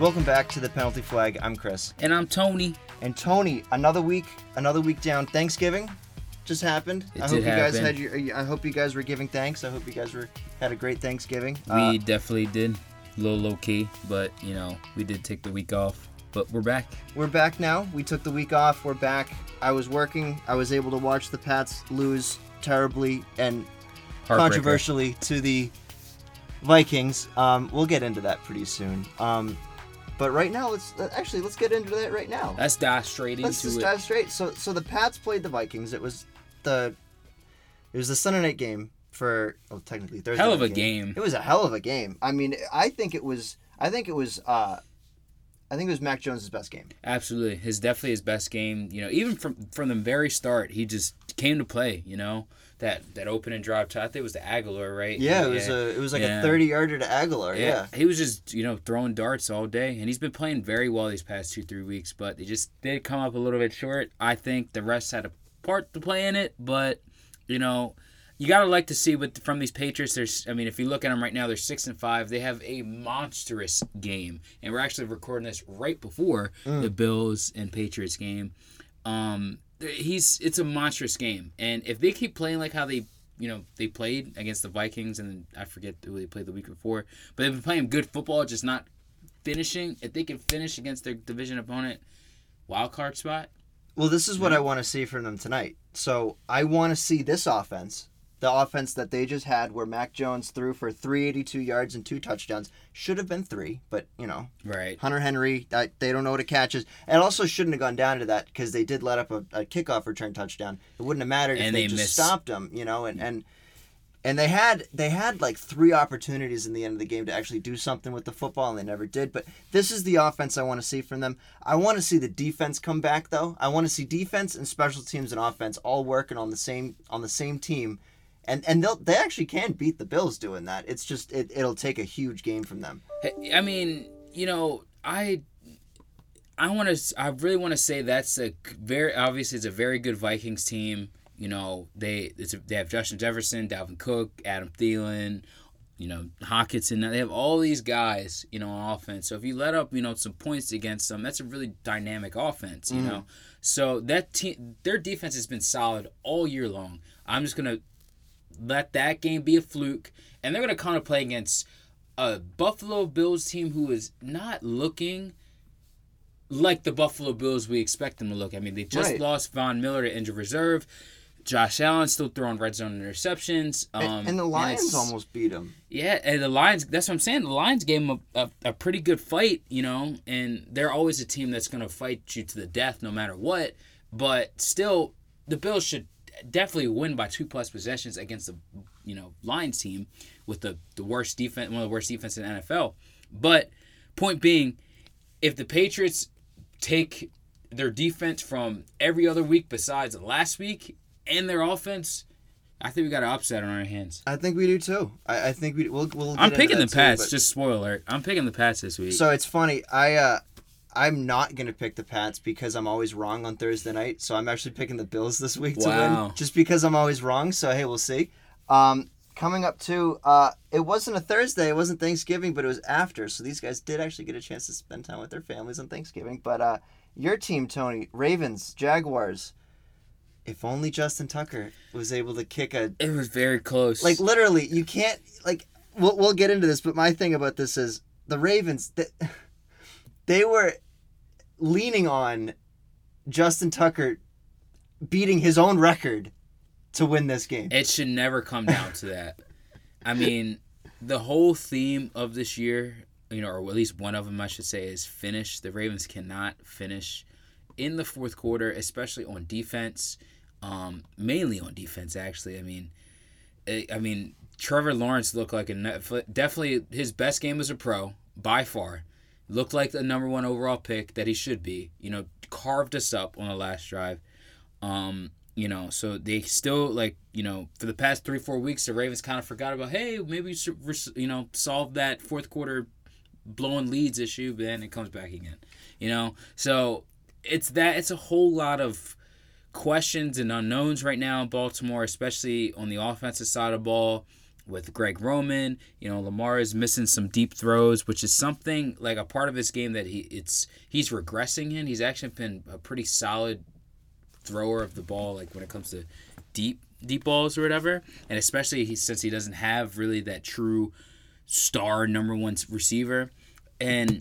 Welcome back to The Penalty Flag. I'm Chris. And I'm Tony. And Tony, another week down. Thanksgiving just happened. I hope you guys were giving thanks. I hope you guys had a great Thanksgiving. We definitely did. A little low-key, but, you know, we did take the week off. But we're back. We're back now. We took the week off. We're back. I was working. I was able to watch the Pats lose terribly and controversially to the Vikings. We'll get into that pretty soon. But right now, let's get into that right now. Let's dive straight into it. So the Pats played the Vikings. It was the Sunday night game technically Thursday. Hell of a game. It was a hell of a game. I mean, I think it was Mac Jones' best game. Absolutely, definitely his best game. You know, even from the very start, he just came to play. You know, that opening drive to, I think it was to Aguilar, right? Yeah, it was like a 30-yarder to Aguilar. Yeah, he was just throwing darts all day, and he's been playing very well these past 2-3 weeks. But they just did come up a little bit short. I think the refs had a part to play in it, but you gotta like to see from these Patriots. If you look at them right now, they're 6-5. They have a monstrous game, and we're actually recording this right before the Bills and Patriots game. It's a monstrous game, and if they keep playing like how they played against the Vikings, and I forget who they played the week before, but they've been playing good football, just not finishing. If they can finish against their division opponent, wild card spot. Well, this is what I want to see from them tonight. So I want to see this offense. The offense that they just had where Mac Jones threw for 382 yards and 2 touchdowns should have been 3, but, Right. Hunter Henry, they don't know what a catch is. It also shouldn't have gone down to that because they did let up a kickoff return touchdown. It wouldn't have mattered if they just stopped them, And they had like 3 opportunities in the end of the game to actually do something with the football, and they never did. But this is the offense I want to see from them. I want to see the defense come back, though. I want to see defense and special teams and offense all working on the same team. And they actually can beat the Bills doing that. It's just it'll take a huge game from them. I mean, I really want to say that's it's a very good Vikings team. They have Justin Jefferson, Dalvin Cook, Adam Thielen, Hockenson. They have all these guys, on offense. So if you let up, some points against them, that's a really dynamic offense, you know. So that team, their defense has been solid all year long. I'm just going to let that game be a fluke, and they're going to kind of play against a Buffalo Bills team who is not looking like the Buffalo Bills we expect them to look. I mean, they just lost Von Miller to injured reserve. Josh Allen still throwing red zone interceptions. And the Lions almost beat them. Yeah, and the Lions, that's what I'm saying. The Lions gave them a pretty good fight, and they're always a team that's going to fight you to the death no matter what. But still, the Bills should definitely win by 2+ possessions against the Lions team with the worst defense, one of the worst defense in the NFL. But point being, if the Patriots take their defense from every other week besides last week and their offense, I think we got an upset on our hands. I think we do too. I think we'll. I'm picking the Pats. Just spoiler alert. I'm picking the Pats this week. So it's funny. I'm not going to pick the Pats because I'm always wrong on Thursday night, so I'm actually picking the Bills this week to win just because I'm always wrong, so hey, we'll see. Coming up, too, it wasn't a Thursday, it wasn't Thanksgiving, but it was after, so these guys did actually get a chance to spend time with their families on Thanksgiving, but your team, Tony, Ravens, Jaguars, if only Justin Tucker was able to kick a... It was very close. Like, literally, you can't... Like, we'll get into this, but my thing about this is the Ravens... They were leaning on Justin Tucker beating his own record to win this game. It should never come down to that. I mean, the whole theme of this year, or at least one of them, I should say, is finish. The Ravens cannot finish in the fourth quarter, especially on defense, mainly on defense, actually. I mean, Trevor Lawrence looked like definitely his best game as a pro by far. Looked like the number 1 overall pick that he should be. Carved us up on the last drive. So they still, for the past 3-4 weeks, the Ravens kind of forgot about, hey, maybe we should, solve that fourth quarter blowing leads issue, but then it comes back again. So it's a whole lot of questions and unknowns right now in Baltimore, especially on the offensive side of the ball. with Greg Roman. You know, Lamar is missing some deep throws, which is something, like, a part of this game that he's regressing in. He's actually been a pretty solid thrower of the ball, like, when it comes to deep balls or whatever, and especially since he doesn't have really that true star number one receiver. And,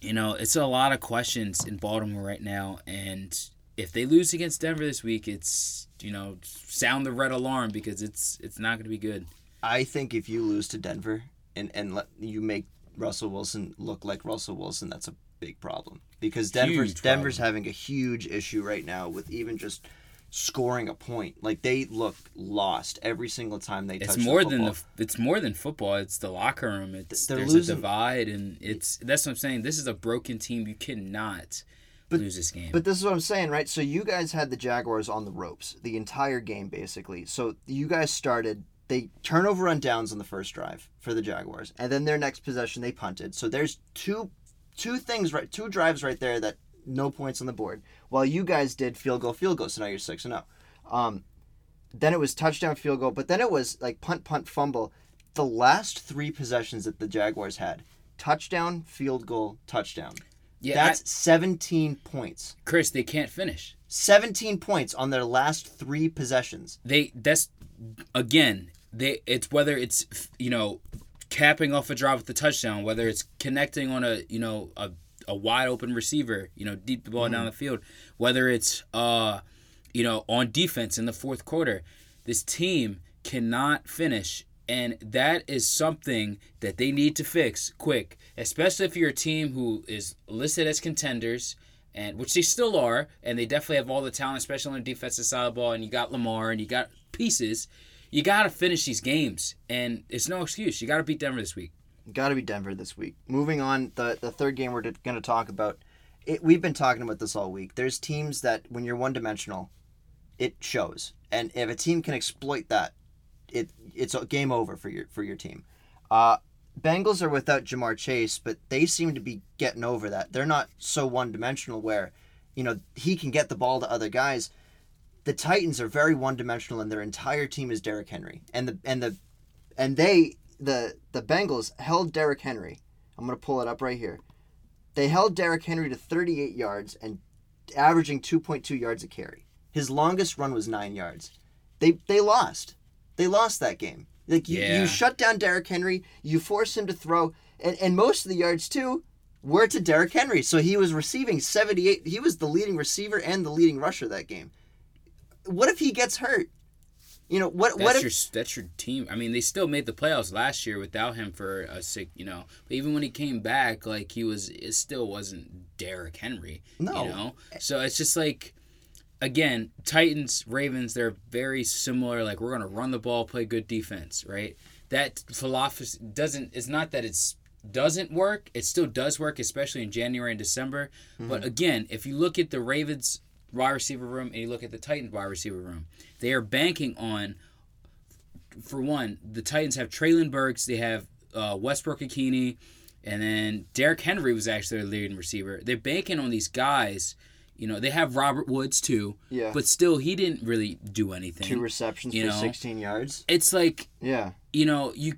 you know, it's a lot of questions in Baltimore right now, and if they lose against Denver this week, it's, you know, sound the red alarm, because it's not going to be good. I think if you lose to Denver and you make Russell Wilson look like Russell Wilson, that's a big problem, because Denver's having a huge issue right now with even just scoring a point. Like, they look lost every single time they touch the football. It's more than football. It's the locker room. There's a divide, and that's what I'm saying. This is a broken team. You cannot lose this game. But this is what I'm saying, right? So you guys had the Jaguars on the ropes the entire game, basically. So you guys started. They turnover on downs on the first drive for the Jaguars, and then their next possession they punted. So there's two drives right there that no points on the board. While you guys did field goal, so now you're 6-0. Then it was touchdown, field goal, but then it was like punt, fumble. The last three possessions that the Jaguars had: touchdown, field goal, touchdown. Yeah, that's 17 points. Chris, they can't finish. 17 points on their last three possessions. It's whether it's, you know, capping off a drive with the touchdown, whether it's connecting on a wide open receiver, you know, deep the ball down the field, whether it's, you know, on defense in the fourth quarter. This team cannot finish, and that is something that they need to fix quick, especially if you're a team who is listed as contenders, and which they still are, and they definitely have all the talent, especially on the defensive side of the ball, and you got Lamar, and you got pieces. You got to finish these games, and it's no excuse. You got to beat Denver this week. Got to be Denver this week. Moving on, the third game we're going to talk about. We've been talking about this all week. There's teams that, when you're one-dimensional, it shows. And if a team can exploit that, it's a game over for your team. Bengals are without Ja'Marr Chase, but they seem to be getting over that. They're not so one-dimensional where, you know, he can get the ball to other guys. The Titans are very one-dimensional, and their entire team is Derrick Henry. The Bengals held Derrick Henry. I'm going to pull it up right here. They held Derrick Henry to 38 yards and averaging 2.2 yards a carry. His longest run was 9 yards. They lost. They lost that game. Like, you shut down Derrick Henry, you force him to throw, and most of the yards, too, were to Derrick Henry. So he was receiving 78. He was the leading receiver and the leading rusher that game. What if he gets hurt? You know what? That's your team. I mean, they still made the playoffs last year without him for a sick. You know, but even when he came back, like it still wasn't Derrick Henry. No. You know, so it's just like, again, Titans, Ravens. They're very similar. Like, we're gonna run the ball, play good defense, right? That philosophy doesn't. It's not that it doesn't work. It still does work, especially in January and December. Mm-hmm. But again, if you look at the Ravens wide receiver room, and you look at the Titans wide receiver room, they are banking on, for one, the Titans have Treylon Burks, they have Westbrook Ikini, and then Derrick Henry was actually their leading receiver. They're banking on these guys. You know, they have Robert Woods too, yeah, but still he didn't really do anything. 2 receptions for 16 yards. It's like, yeah, you know, you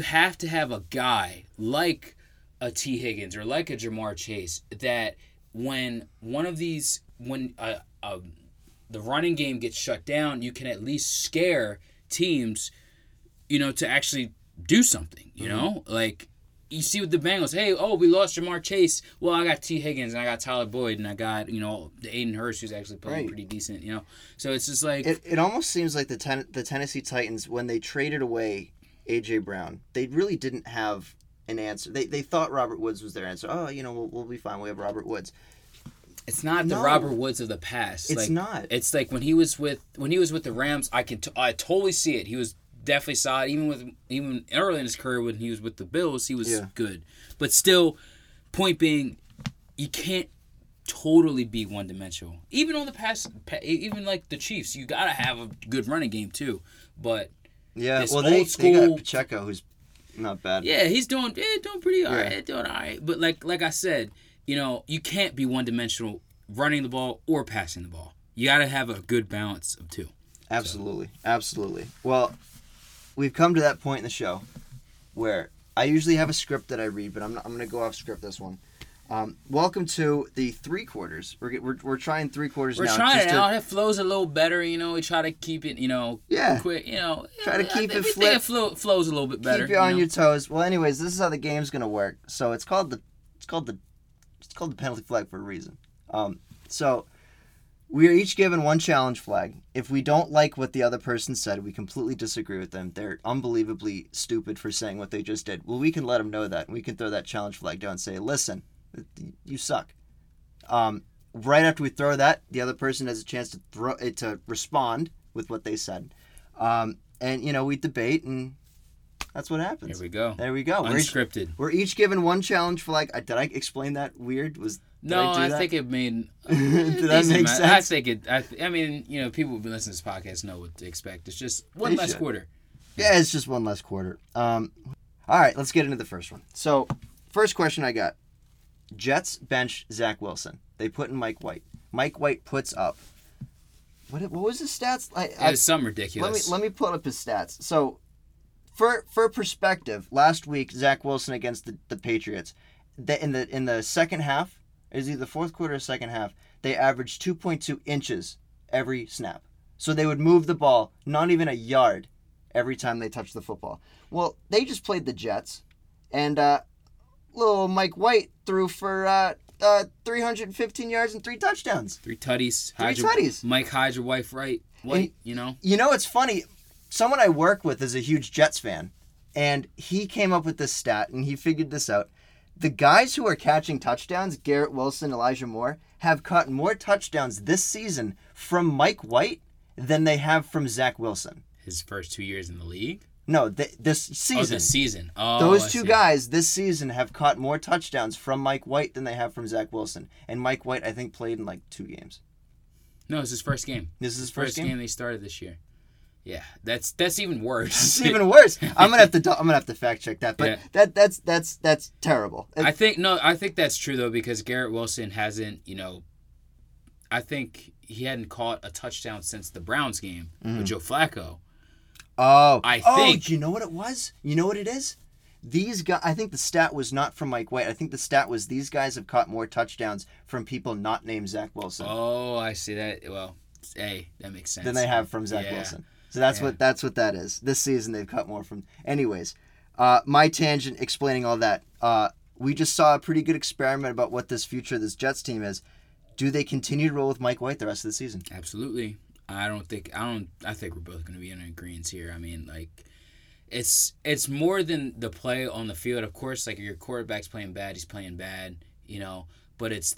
have to have a guy like a T Higgins or like a Ja'Marr Chase that when one of these, when the running game gets shut down, you can at least scare teams, you know, to actually do something, you know? Like, you see with the Bengals, hey, oh, we lost Ja'Marr Chase. Well, I got T Higgins, and I got Tyler Boyd, and I got, you know, Aiden Hurst, who's actually playing pretty decent, you know? So it's just like... It almost seems like the Tennessee Titans, when they traded away A.J. Brown, they really didn't have an answer. They thought Robert Woods was their answer. Oh, you know, we'll be fine. We have Robert Woods. It's not the Robert Woods of the past. It's like, not. It's like when he was with the Rams, I totally see it. He was definitely solid. Even early in his career when he was with the Bills, he was good. But still, point being, you can't totally be one dimensional. Even on the past, even like the Chiefs, you gotta have a good running game too. But they got Pacheco, who's not bad. Yeah, he's doing pretty all right. Doing all right. But like I said, you know, you can't be one-dimensional running the ball or passing the ball. You got to have a good balance of two. Absolutely. Well, we've come to that point in the show where I usually have a script that I read, but I'm going to go off script this one. Welcome to the three quarters. We're trying three quarters now. We're trying it out. It flows a little better, you know. We try to keep it, you know, quick, you know. Try to keep it flip. It flows a little bit better. Keep you on your toes. Well, anyways, this is how the game's gonna work. So it's called the penalty flag for a reason. So we are each given one challenge flag. If we don't like what the other person said, we completely disagree with them. They're unbelievably stupid for saying what they just did. Well, we can let them know that. We can throw that challenge flag down and say, listen, you suck. Right after we throw that, the other person has a chance to respond with what they said, and you know, we debate, and that's what happens. There we go. Unscripted. We're each given one challenge flag. Did I explain that weird? I think it made. Did that make sense? I think it. I mean, you know, people who've been listening to this podcast know what to expect. It's just one less quarter. Yeah, it's just one less quarter. All right, let's get into the first one. So, first question I got. Jets bench Zach Wilson. They put in Mike White. Mike White puts up. What was his stats? It was some ridiculous. Let me pull up his stats. So, for perspective, last week Zach Wilson against the Patriots, in the second half, is either the fourth quarter or second half, they averaged 2.2 inches every snap. So they would move the ball not even a yard every time they touched the football. Well, they just played the Jets, and little Mike White threw for 315 yards and 3 touchdowns. 3 tutties. Mike, hide your wife right. White, you know. You know, it's funny. Someone I work with is a huge Jets fan, and he came up with this stat, and he figured this out. The guys who are catching touchdowns, Garrett Wilson, Elijah Moore, have caught more touchdowns this season from Mike White than they have from Zach Wilson. His first 2 years in the league? No, this season. Oh, this season. Oh, those two guys this season have caught more touchdowns from Mike White than they have from Zach Wilson. And Mike White, I think, played in like 2 games. No, it's his first game. This is his first game they started this year. Yeah, that's even worse. It's even worse. I'm gonna have to fact check that, but yeah. that's terrible. I think that's true though, because Garrett Wilson hasn't, you know, I think he hadn't caught a touchdown since the Browns game with Joe Flacco. I think. You know what it was? You know what it is? These guys. I think the stat was not from Mike White. I think the stat was these guys have caught more touchdowns from people not named Zach Wilson. Oh, I see that. Well, that makes sense. Than they have from Zach Wilson. So that's what that is. This season they've cut more from. Anyways, my tangent explaining all that. We just saw a pretty good experiment about what this future of this Jets team is. Do they continue to roll with Mike White the rest of the season? Absolutely. I think we're both going to be in agreement here. I mean, like, it's more than the play on the field. Of course, like, your quarterback's playing bad, he's playing bad, you know. But it's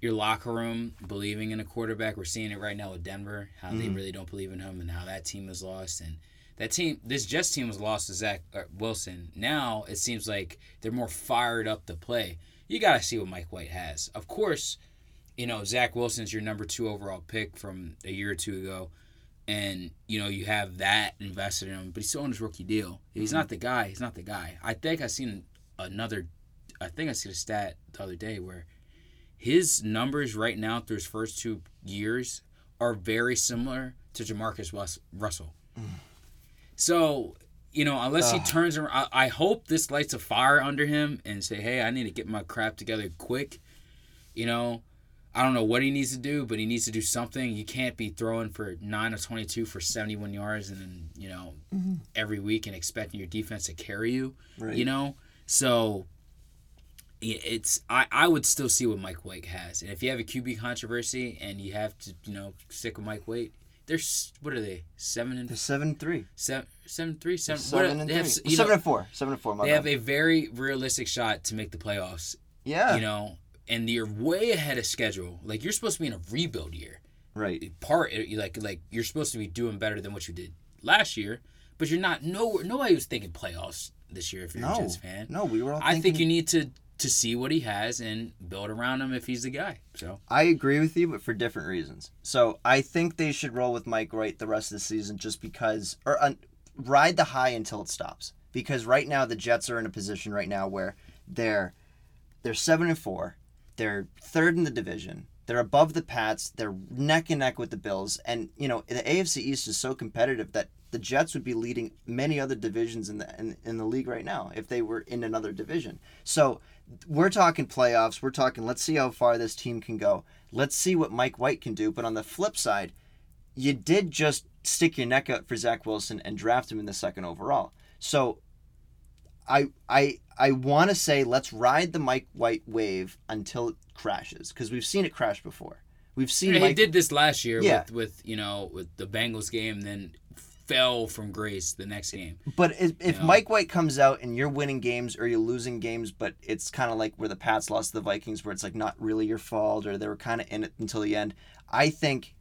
your locker room believing in a quarterback. We're seeing it right now with Denver, how they really don't believe in him, and how that team was lost. And this Jets team was lost to Zach Wilson. Now it seems like they're more fired up to play. You got to see what Mike White has. Of course. You know, Zach Wilson's your number 2 overall pick from a year or two ago. And, you know, you have that invested in him. But he's still on his rookie deal. If he's not the guy. He's not the guy. I think I seen a stat the other day where his numbers right now through his first 2 years are very similar to Jamarcus Russell. So, you know, unless he turns around, I hope this lights a fire under him and say, hey, I need to get my crap together quick, you know. I don't know what he needs to do, but he needs to do something. You can't be throwing for 9 of 22 for 71 yards and then, you know, every week and expecting your defense to carry you, right. You know? So it's I would still see what Mike White has. And if you have a QB controversy and you have to, you know, stick with Mike White, what are they? 7-3 7-4 They have a very realistic shot to make the playoffs. Yeah. You know? And you're way ahead of schedule. Like, you're supposed to be in a rebuild year. Right. Like you're supposed to be doing better than what you did last year, but you're not. Nobody was thinking playoffs this year if you're a Jets fan. No, we were all thinking... I think you need to see what he has and build around him if he's the guy. So I agree with you, but for different reasons. So I think they should roll with Mike Wright the rest of the season just because... Or ride the high until it stops. Because right now the Jets are in a position right now where they're 7-4. They're 3rd in the division. They're above the Pats. They're neck and neck with the Bills. And, you know, the AFC East is so competitive that the Jets would be leading many other divisions in the league right now if they were in another division. So we're talking playoffs. We're talking, let's see how far this team can go. Let's see what Mike White can do. But on the flip side, you did just stick your neck out for Zach Wilson and draft him in the second overall. So I want to say let's ride the Mike White wave until it crashes, because we've seen it crash before. We've seen he did this last year with the Bengals game, then fell from grace the next game. But if Mike White comes out and you're winning games or you're losing games, but it's kind of like where the Pats lost to the Vikings, where it's like not really your fault or they were kind of in it until the end. I think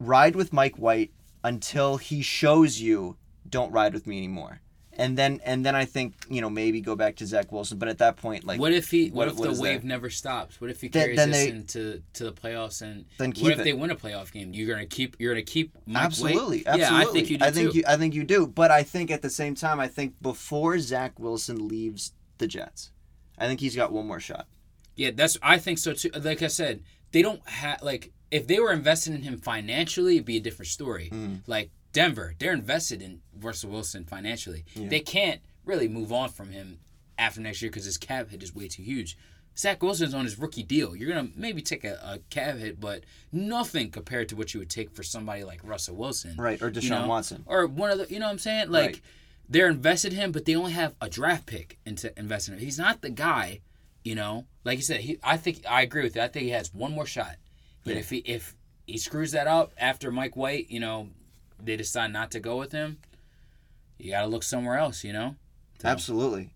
ride with Mike White until he shows you don't ride with me anymore. And then I think, maybe go back to Zach Wilson. But at that point, like, what if the wave never stops? What if he carries this into the playoffs? And then what if they win a playoff game? You're gonna keep Mike Absolutely. Wade? Absolutely. Yeah, I think you do. I think you do. But I think at the same time, I think before Zach Wilson leaves the Jets, I think he's got one more shot. Yeah, I think so too. Like I said, they don't have, like, if they were invested in him financially, it'd be a different story. Mm. Like Denver, they're invested in Russell Wilson financially. Yeah. They can't really move on from him after next year because his cap hit is way too huge. Zach Wilson's on his rookie deal. You're going to maybe take a cap hit, but nothing compared to what you would take for somebody like Russell Wilson. Right, or Deshaun Watson. Or one of the, you know what I'm saying? Like, right. They're invested in him, but they only have a draft pick into invest in him. He's not the guy, Like you said, I agree with you. I think he has one more shot. But yeah. if he screws that up after Mike White, they decide not to go with him, you got to look somewhere else, So. Absolutely.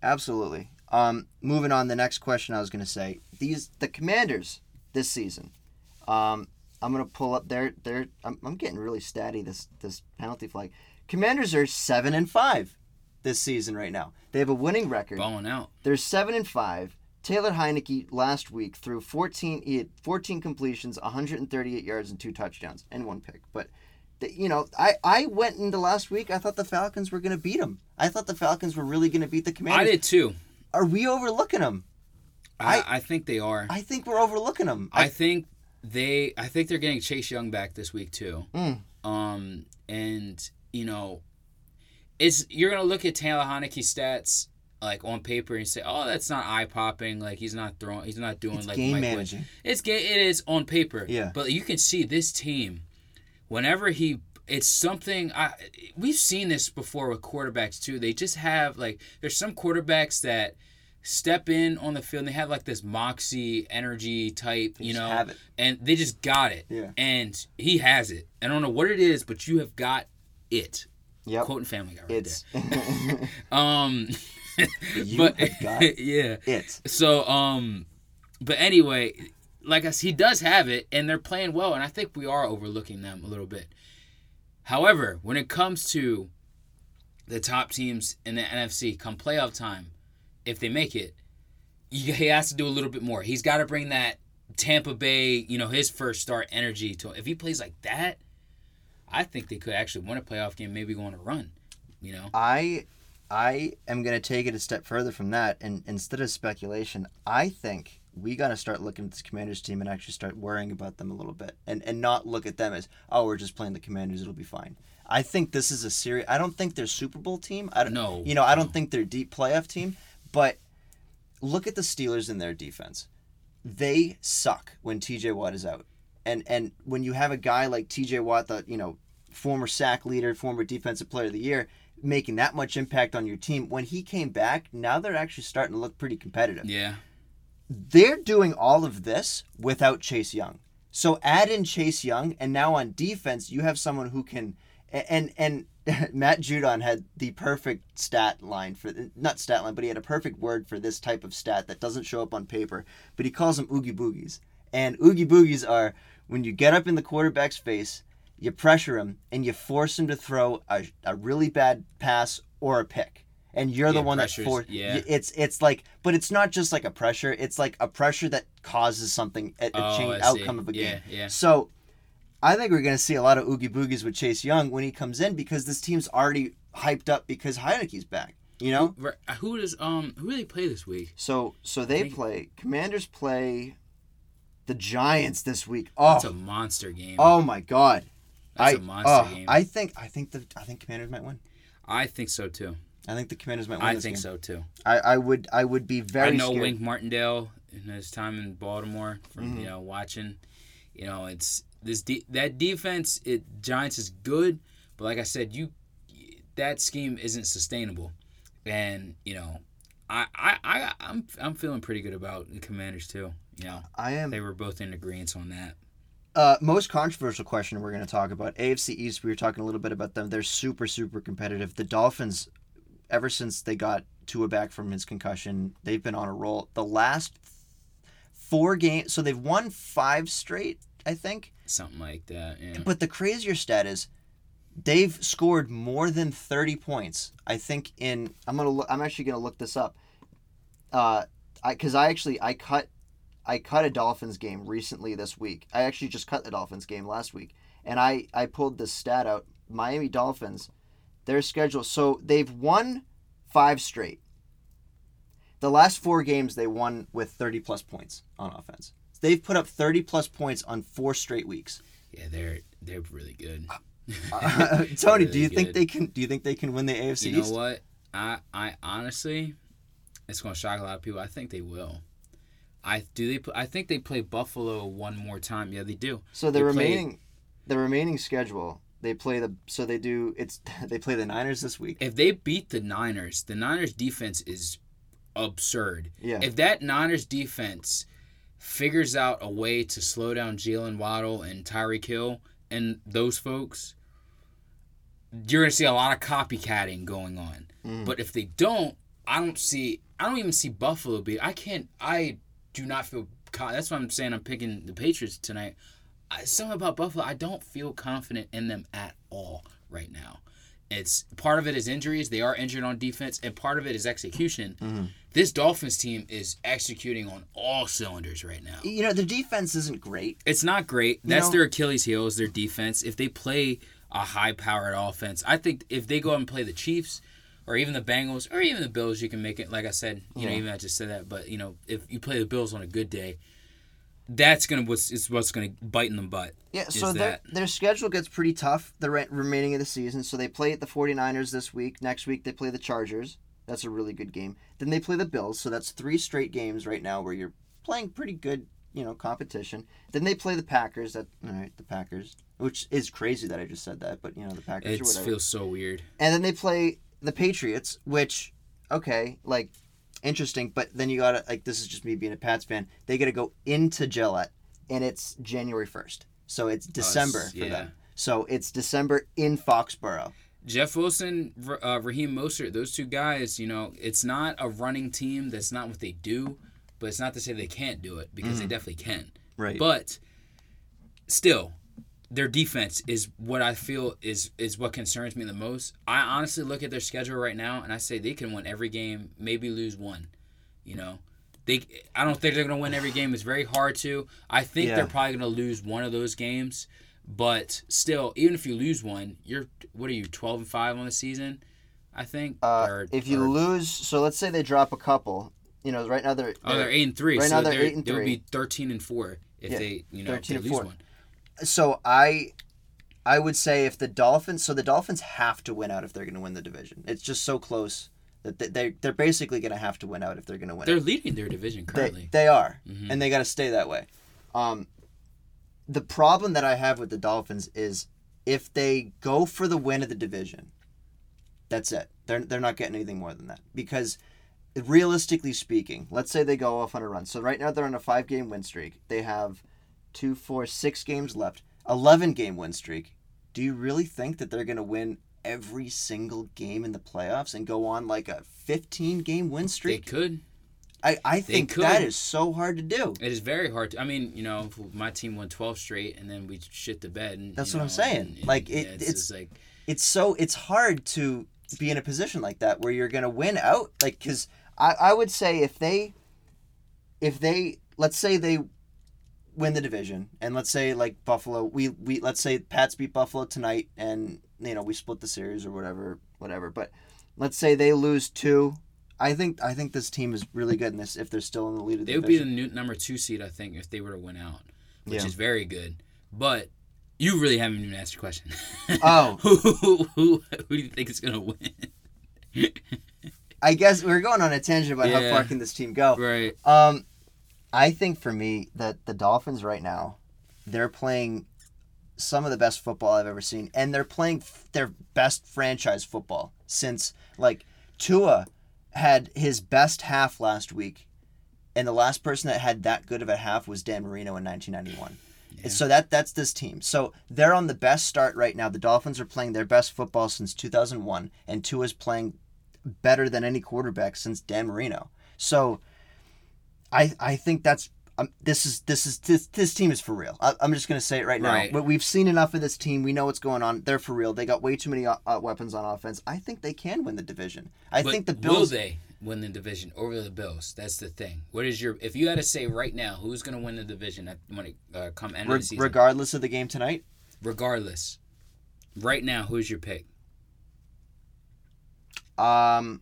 Moving on, the next question I was going to say, the Commanders this season. I'm going to pull up their I'm getting really statty this penalty flag. Commanders are 7-5 this season right now. They have a winning record. Balling out. They're 7-5. Taylor Heineke last week threw 14 completions, 138 yards, and 2 touchdowns, and 1 pick. But I went into last week, I thought the Falcons were going to beat them. I thought the Falcons were really going to beat the Commanders. I did too. Are we overlooking them? I think they are. I think we're overlooking them. I think they're getting Chase Young back this week too. Mm. You're going to look at Taylor Heineke's stats like on paper and say, "Oh, that's not eye popping. Like he's not doing it's like game managing. It is on paper." Yeah. But you can see this team. Whenever it's something we've seen this before with quarterbacks too. They just have there's some quarterbacks that step in on the field and they have this moxie energy type, have it. And they just got it. Yeah. And he has it. I don't know what it is, but you have got it. Yep. Quoting Family Guy right there. It. So but anyway, like I said, he does have it, and they're playing well, and I think we are overlooking them a little bit. However, when it comes to the top teams in the NFC come playoff time, if they make it, he has to do a little bit more. He's got to bring that Tampa Bay, his first start energy to. If he plays like that, I think they could actually win a playoff game, maybe go on a run. I am going to take it a step further from that, and instead of speculation, I think we got to start looking at this Commanders team and actually start worrying about them a little bit and not look at them as, oh, we're just playing the Commanders, it'll be fine. I think this is a serious... I don't think they're a Super Bowl team. I don't think they're a deep playoff team, but look at the Steelers and their defense. They suck when T.J. Watt is out. And when you have a guy like T.J. Watt, the former sack leader, former defensive player of the year, making that much impact on your team, when he came back, now they're actually starting to look pretty competitive. Yeah. They're doing all of this without Chase Young. So add in Chase Young, and now on defense, you have someone who can... And Matt Judon had the perfect stat line for... Not stat line, but he had a perfect word for this type of stat that doesn't show up on paper, but he calls them Oogie Boogies. And Oogie Boogies are when you get up in the quarterback's face, you pressure him, and you force him to throw a really bad pass or a pick. And you're the one that forced... Yeah. But it's not just like a pressure. It's like a pressure that causes something, outcome of a game. Yeah. So I think we're going to see a lot of Oogie Boogies with Chase Young when he comes in, because this team's already hyped up because Heineke's back, Who do they play this week? So Commanders play the Giants this week. Oh, it's a monster game. Oh, my God. That's a monster game. I think Commanders might win. I think so too. I think the Commanders might win. I think so too. I would be very. I know, scared. Wink Martindale in his time in Baltimore from watching, it's this that defense. Giants is good, but like I said, that scheme isn't sustainable, and I'm feeling pretty good about the Commanders too. I am. They were both in agreement on that. Most controversial question we're going to talk about. AFC East, we were talking a little bit about them. They're super, super competitive. The Dolphins, ever since they got Tua back from his concussion, they've been on a roll. The last four games, so they've won five straight, I think. Something like that, yeah. But the crazier stat is they've scored more than 30 points. I think in... I'm actually going to look this up. Because I cut a Dolphins game recently this week. I actually just cut the Dolphins game last week. And I pulled this stat out. Miami Dolphins, their schedule. So they've won five straight. The last four games they won with 30-plus points on offense. So they've put up 30-plus points on four straight weeks. Yeah, they're really good. Tony, really do you think they can win the AFC East? You know what? I honestly, it's going to shock a lot of people. I think they will. I think they play Buffalo one more time. Yeah, they do. So the remaining schedule, they play they play the Niners this week. If they beat the Niners defense is absurd. Yeah. If that Niners defense figures out a way to slow down Jalen Waddle and Tyreek Hill and those folks, you're gonna see a lot of copycatting going on. Mm. But if they don't, I don't even see Buffalo beat. Do not feel... That's why I'm saying I'm picking the Patriots tonight. Something about Buffalo, I don't feel confident in them at all right now. Part of it is injuries. They are injured on defense. And part of it is execution. Mm-hmm. This Dolphins team is executing on all cylinders right now. The defense isn't great. It's not great. That's their Achilles heel is their defense. If they play a high-powered offense, I think if they go out and play the Chiefs... or even the Bengals, or even the Bills, you can make it. Like I said, even I just said that, but, if you play the Bills on a good day, that's what's going to bite in the butt. Yeah, so their schedule gets pretty tough the remaining of the season. So they play at the 49ers this week. Next week, they play the Chargers. That's a really good game. Then they play the Bills. So that's three straight games right now where you're playing pretty good, competition. Then they play the Packers. The Packers, which is crazy that I just said that, but, the Packers or whatever. It feels so weird. And then they play... the Patriots, which, okay, like, interesting, but then you gotta, like, this is just me being a Pats fan, they gotta go into Gillette, and it's January 1st. So it's December for them. So it's December in Foxborough. Jeff Wilson, Raheem Mostert, those two guys, it's not a running team. That's not what they do, but it's not to say they can't do it, because they definitely can. Right. But still... their defense is what I feel is what concerns me the most. I honestly look at their schedule right now, and I say they can win every game, maybe lose one. I don't think they're going to win every game. It's very hard to. I think they're probably going to lose one of those games. But still, even if you lose one, what are you, 12-5 on the season, I think? Lose, so let's say they drop a couple. Right now they're 8-3. Right now they're 8-3. It would be 13-4 if they lose one. So I would say if the Dolphins have to win out if they're going to win the division. It's just so close that they're basically going to have to win out if they're going to win. They're leading their division currently. They are, and they got to stay that way. The problem that I have with the Dolphins is if they go for the win of the division, that's it. They're not getting anything more than that because realistically speaking, let's say they go off on a run. So right now they're on a 5-game win streak. They have 6 games left. 11-game win streak. Do you really think that they're going to win every single game in the playoffs and go on like a 15-game win streak? They could. I think that is so hard to do. It is very hard to. I mean, my team won 12 straight and then we shit the bed. And, that's what I'm saying. It's hard to be in a position like that where you're going to win out. Like, because I would say if they, let's say they win the division, and let's say like Buffalo, we let's say Pats beat Buffalo tonight, and we split the series or whatever. But let's say they lose 2. I think this team is really good in this. If they're still in the lead of the division, they would be the number 2 seed. I think if they were to win out, which is very good. But You really haven't even asked your question. Oh. Who do you think is going to win? I guess we're going on a tangent about how far can this team go. Right. I think for me that the Dolphins right now, they're playing some of the best football I've ever seen. And they're playing their best franchise football since, like, Tua had his best half last week. And the last person that had that good of a half was Dan Marino in 1991. Yeah. So that's this team. So they're on the best start right now. The Dolphins are playing their best football since 2001, and Tua's playing better than any quarterback since Dan Marino. So I think that's this team is for real. I'm just gonna say it right now. But we've seen enough of this team. We know what's going on. They're for real. They got way too many weapons on offense. I think they can win the division. I think the Bills. Will they win the division over the Bills? That's the thing. What is your? If you had to say right now, who's gonna win the division when it come end of the season? Regardless of the game tonight. Regardless, right now, who's your pick? I'm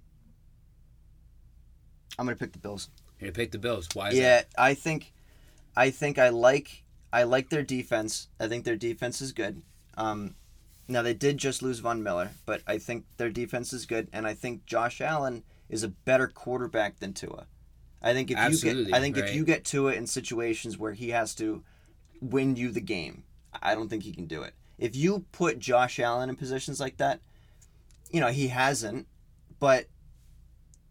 gonna pick the Bills. You're gonna pick the Bills. Why is that? Yeah, I think I like their defense. I think their defense is good. Now they did just lose Von Miller, but I think their defense is good, and I think Josh Allen is a better quarterback than Tua. I think if if you get Tua in situations where he has to win you the game, I don't think he can do it. If you put Josh Allen in positions like that, you know, he hasn't, but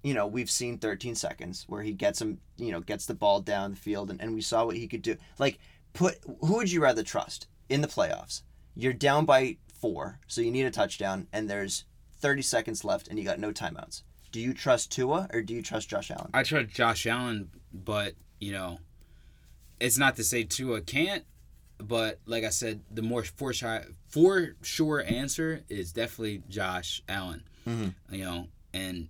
you know, we've seen 13 seconds where he gets the ball down the field, and we saw what he could do. Like, who would you rather trust in the playoffs? You're down by 4, so you need a touchdown, and there's 30 seconds left, and you got no timeouts. Do you trust Tua, or do you trust Josh Allen? I trust Josh Allen, but, you know, it's not to say Tua can't, but like I said, the more for sure answer is definitely Josh Allen. Mm-hmm. You know, and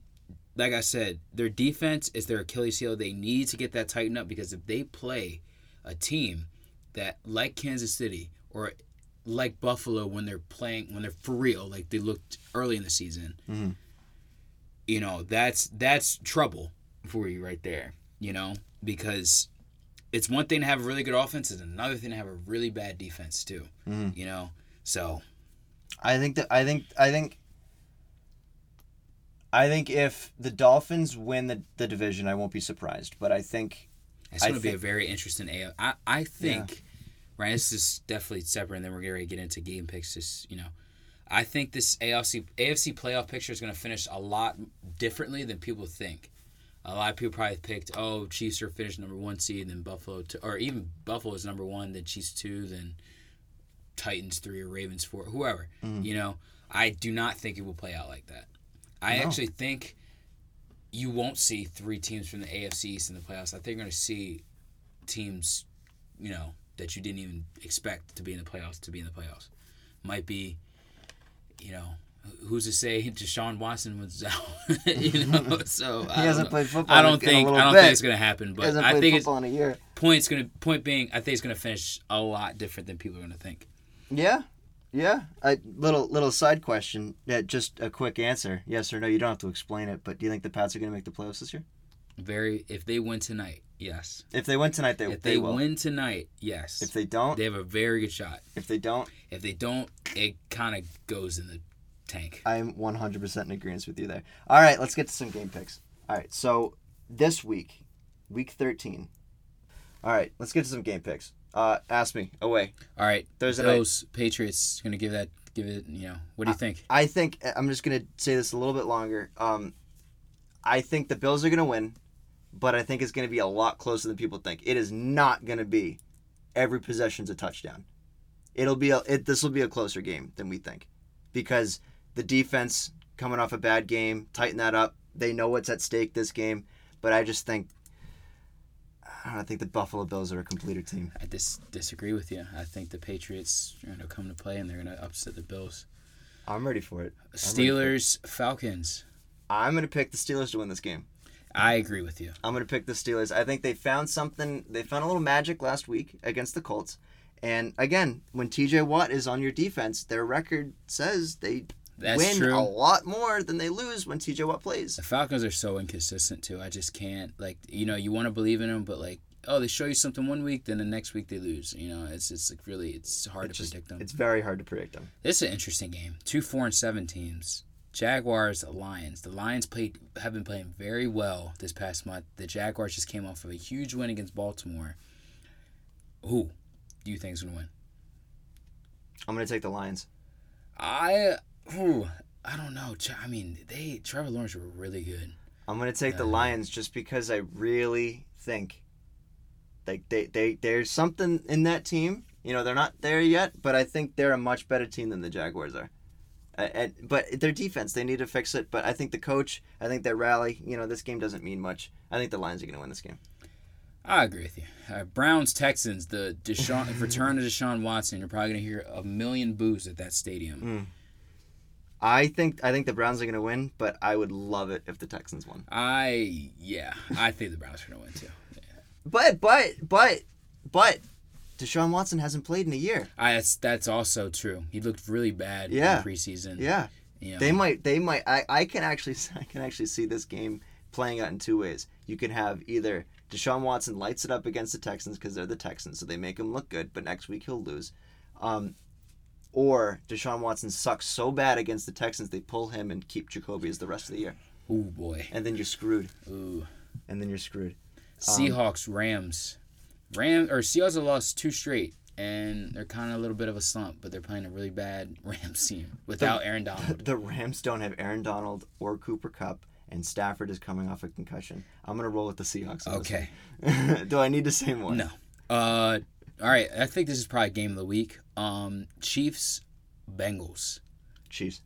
like I said, their defense is their Achilles heel. They need to get that tightened up, because if they play a team that, like Kansas City or like Buffalo, when they're for real, like they looked early in the season, mm-hmm. you know, that's trouble for you right there. You know, because it's one thing to have a really good offense, it's another thing to have a really bad defense too. Mm-hmm. You know, so I think if the Dolphins win the division, I won't be surprised. But I think it's going to be a very interesting AFC. I think, this is definitely separate, and then we're going to get into game picks. Just, you know, I think this AFC playoff picture is going to finish a lot differently than people think. A lot of people probably picked, Chiefs are finished number 1 seed, then Buffalo, or even Buffalo is number 1, then Chiefs 2, then Titans 3, or Ravens 4, whoever. Mm. You know, I do not think it will play out like that. I actually think you won't see 3 teams from the AFC East in the playoffs. I think you're going to see teams, you know, that you didn't even expect to be in the playoffs to be in the playoffs. Might be, you know, who's to say Deshaun Watson was out? You know, so he hasn't played football. I don't think it's going to happen. But I think football in a year. Point being, I think it's going to finish a lot different than people are going to think. Yeah. Yeah, a little side question. Yeah, just a quick answer, yes or no. You don't have to explain it, but do you think the Pats are going to make the playoffs this year? If they win tonight, yes. If they win tonight, they will. If they win tonight, yes. If they don't, they have a very good shot. If they don't, it kind of goes in the tank. I'm 100% in agreement with you there. All right, let's get to some game picks. All right, so this week, week 13. All right, let's get to some game picks. Ask me away. All right, Thursday. Patriots gonna give it. You know, what do you think? I think I'm just gonna say this a little bit longer. I think the Bills are gonna win, but I think it's gonna be a lot closer than people think. It is not gonna be every possession's a touchdown. It'll be this will be a closer game than we think, because the defense coming off a bad game, tighten that up. They know what's at stake this game, but I just think. I think the Buffalo Bills are a completer team. I disagree with you. I think the Patriots are going to come to play, and they're going to upset the Bills. I'm ready for it. Steelers, Falcons. I'm going to pick the Steelers to win this game. I agree with you. I'm going to pick the Steelers. I think they found something. They found a little magic last week against the Colts. And, again, when T.J. Watt is on your defense, their record says they win a lot more than they lose when T.J. Watt plays. The Falcons are so inconsistent, too. I just can't. Like, you know, you want to believe in them, but, like, oh, they show you something one week, then the next week they lose. You know, it's like really, it's hard to predict them. It's very hard to predict them. This is an interesting game. 2-4-7 teams. Jaguars, Lions. The Lions have been playing very well this past month. The Jaguars just came off of a huge win against Baltimore. Who do you think is going to win? I'm going to take the Lions. I don't know. I mean, Trevor Lawrence were really good. I'm going to take the Lions just because I really think like there's something in that team. You know, they're not there yet, but I think they're a much better team than the Jaguars are. But their defense, they need to fix it. But I think the coach, I think their rally, you know, this game doesn't mean much. I think the Lions are going to win this game. I agree with you. Browns, Texans, the return of Deshaun Watson. You're probably going to hear a million boos at that stadium. Mm. I think the Browns are going to win, but I would love it if the Texans won. I think the Browns are going to win too. Yeah. But Deshaun Watson hasn't played in a year. That's also true. He looked really bad in the preseason. Yeah. You know. They might. I can actually see this game playing out in two ways. You can have either Deshaun Watson lights it up against the Texans because they're the Texans, so they make him look good, but next week he'll lose. Or Deshaun Watson sucks so bad against the Texans they pull him and keep Jacoby as the rest of the year. Oh boy. And then you're screwed. Ooh. And then you're screwed. Seahawks, Rams. Seahawks have lost two straight, and they're kind of a little bit of a slump, but they're playing a really bad Rams team without Aaron Donald. The Rams don't have Aaron Donald or Cooper Kupp, and Stafford is coming off a concussion. I'm going to roll with the Seahawks. Okay. Do I need to say more? No. All right, I think this is probably game of the week. Chiefs, Bengals. Chiefs.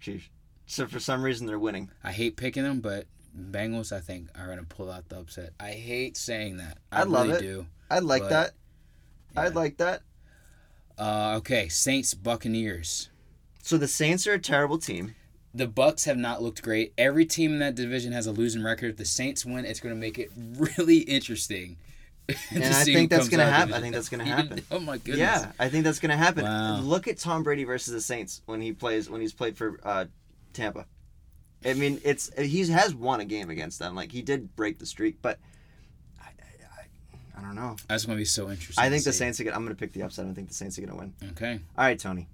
Chiefs. So for some reason they're winning. I hate picking them, but Bengals, I think, are going to pull out the upset. I hate saying that. I really do. I'd like that. Yeah. I'd like that. Okay, Saints, Buccaneers. So the Saints are a terrible team. The Bucs have not looked great. Every team in that division has a losing record. If the Saints win, it's going to make it really interesting. And I think that's going to happen. Oh, my goodness. Yeah, I think that's going to happen. Wow. Look at Tom Brady versus the Saints when he's played for Tampa. I mean, he has won a game against them. Like, he did break the streak, but I don't know. That's going to be so interesting. I think the Saints are going to... I'm going to pick the upset. I think the Saints are going to win. Okay. All right, Tony.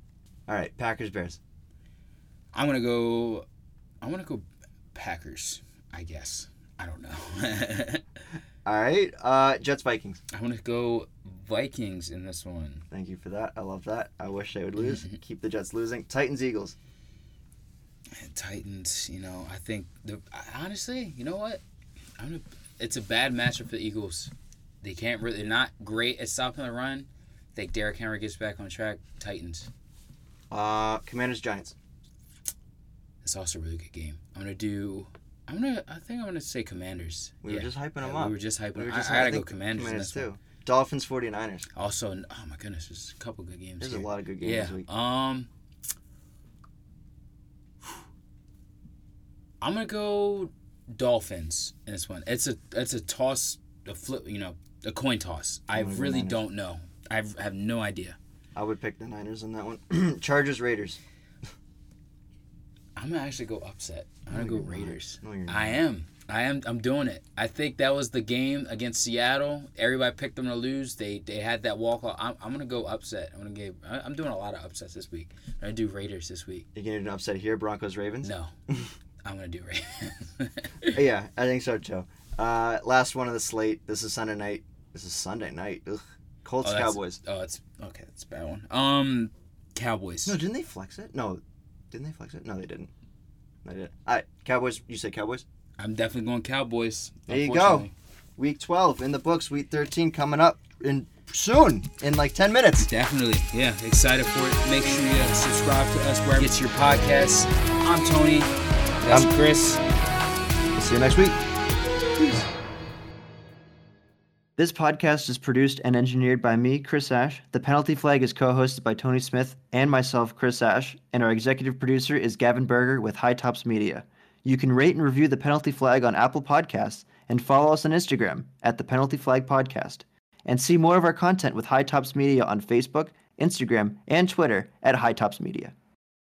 All right, Packers, Bears. I'm going to go Packers, I guess. I don't know. All right, Jets, Vikings. I want to go Vikings in this one. Thank you for that. I love that. I wish they would lose. Keep the Jets losing. Titans, Eagles. Titans, you know, I think... Honestly, you know what? It's a bad matchup for the Eagles. They're not great at stopping the run. I think Derrick Henry gets back on track. Titans. Commanders, Giants. It's also a really good game. I think I'm gonna say Commanders. We were just hyping them up. I gotta go Commanders. Commanders too. One. Dolphins, 49ers. Also, oh my goodness, there's a couple good games. There's a lot of good games this week. I'm gonna go Dolphins in this one. It's a toss, a flip, you know, a coin toss. I really don't know. I have no idea. I would pick the Niners on that one. Chargers, Raiders. I'm going to actually go upset. I'm going to go Raiders. No, I am. I'm doing it. I think that was the game against Seattle. Everybody picked them to lose. They had that walk-off. I'm going to go upset. I'm doing a lot of upsets this week. I'm going to do Raiders this week. You're going to do an upset here, Broncos, Ravens? No. I'm going to do Ravens. Yeah, I think so, too. Last one of the slate. This is Sunday night. Ugh. Colts, Cowboys. Okay. That's a bad one. Cowboys. No, didn't they flex it? No. Didn't they flex it? No, they didn't. They did. All right, Cowboys. You say Cowboys? I'm definitely going Cowboys. There you go. Week 12 in the books. Week 13 coming up soon, in like 10 minutes. Definitely. Yeah, excited for it. Make sure you subscribe to us wherever you get your podcasts. I'm Tony. I'm Chris. We'll see you next week. Peace. This podcast is produced and engineered by me, Chris Ash. The Penalty Flag is co-hosted by Tony Smith and myself, Chris Ash, and our executive producer is Gavin Berger with High Tops Media. You can rate and review The Penalty Flag on Apple Podcasts and follow us on Instagram at The Penalty Flag Podcast. And see more of our content with High Tops Media on Facebook, Instagram, and Twitter at High Tops Media.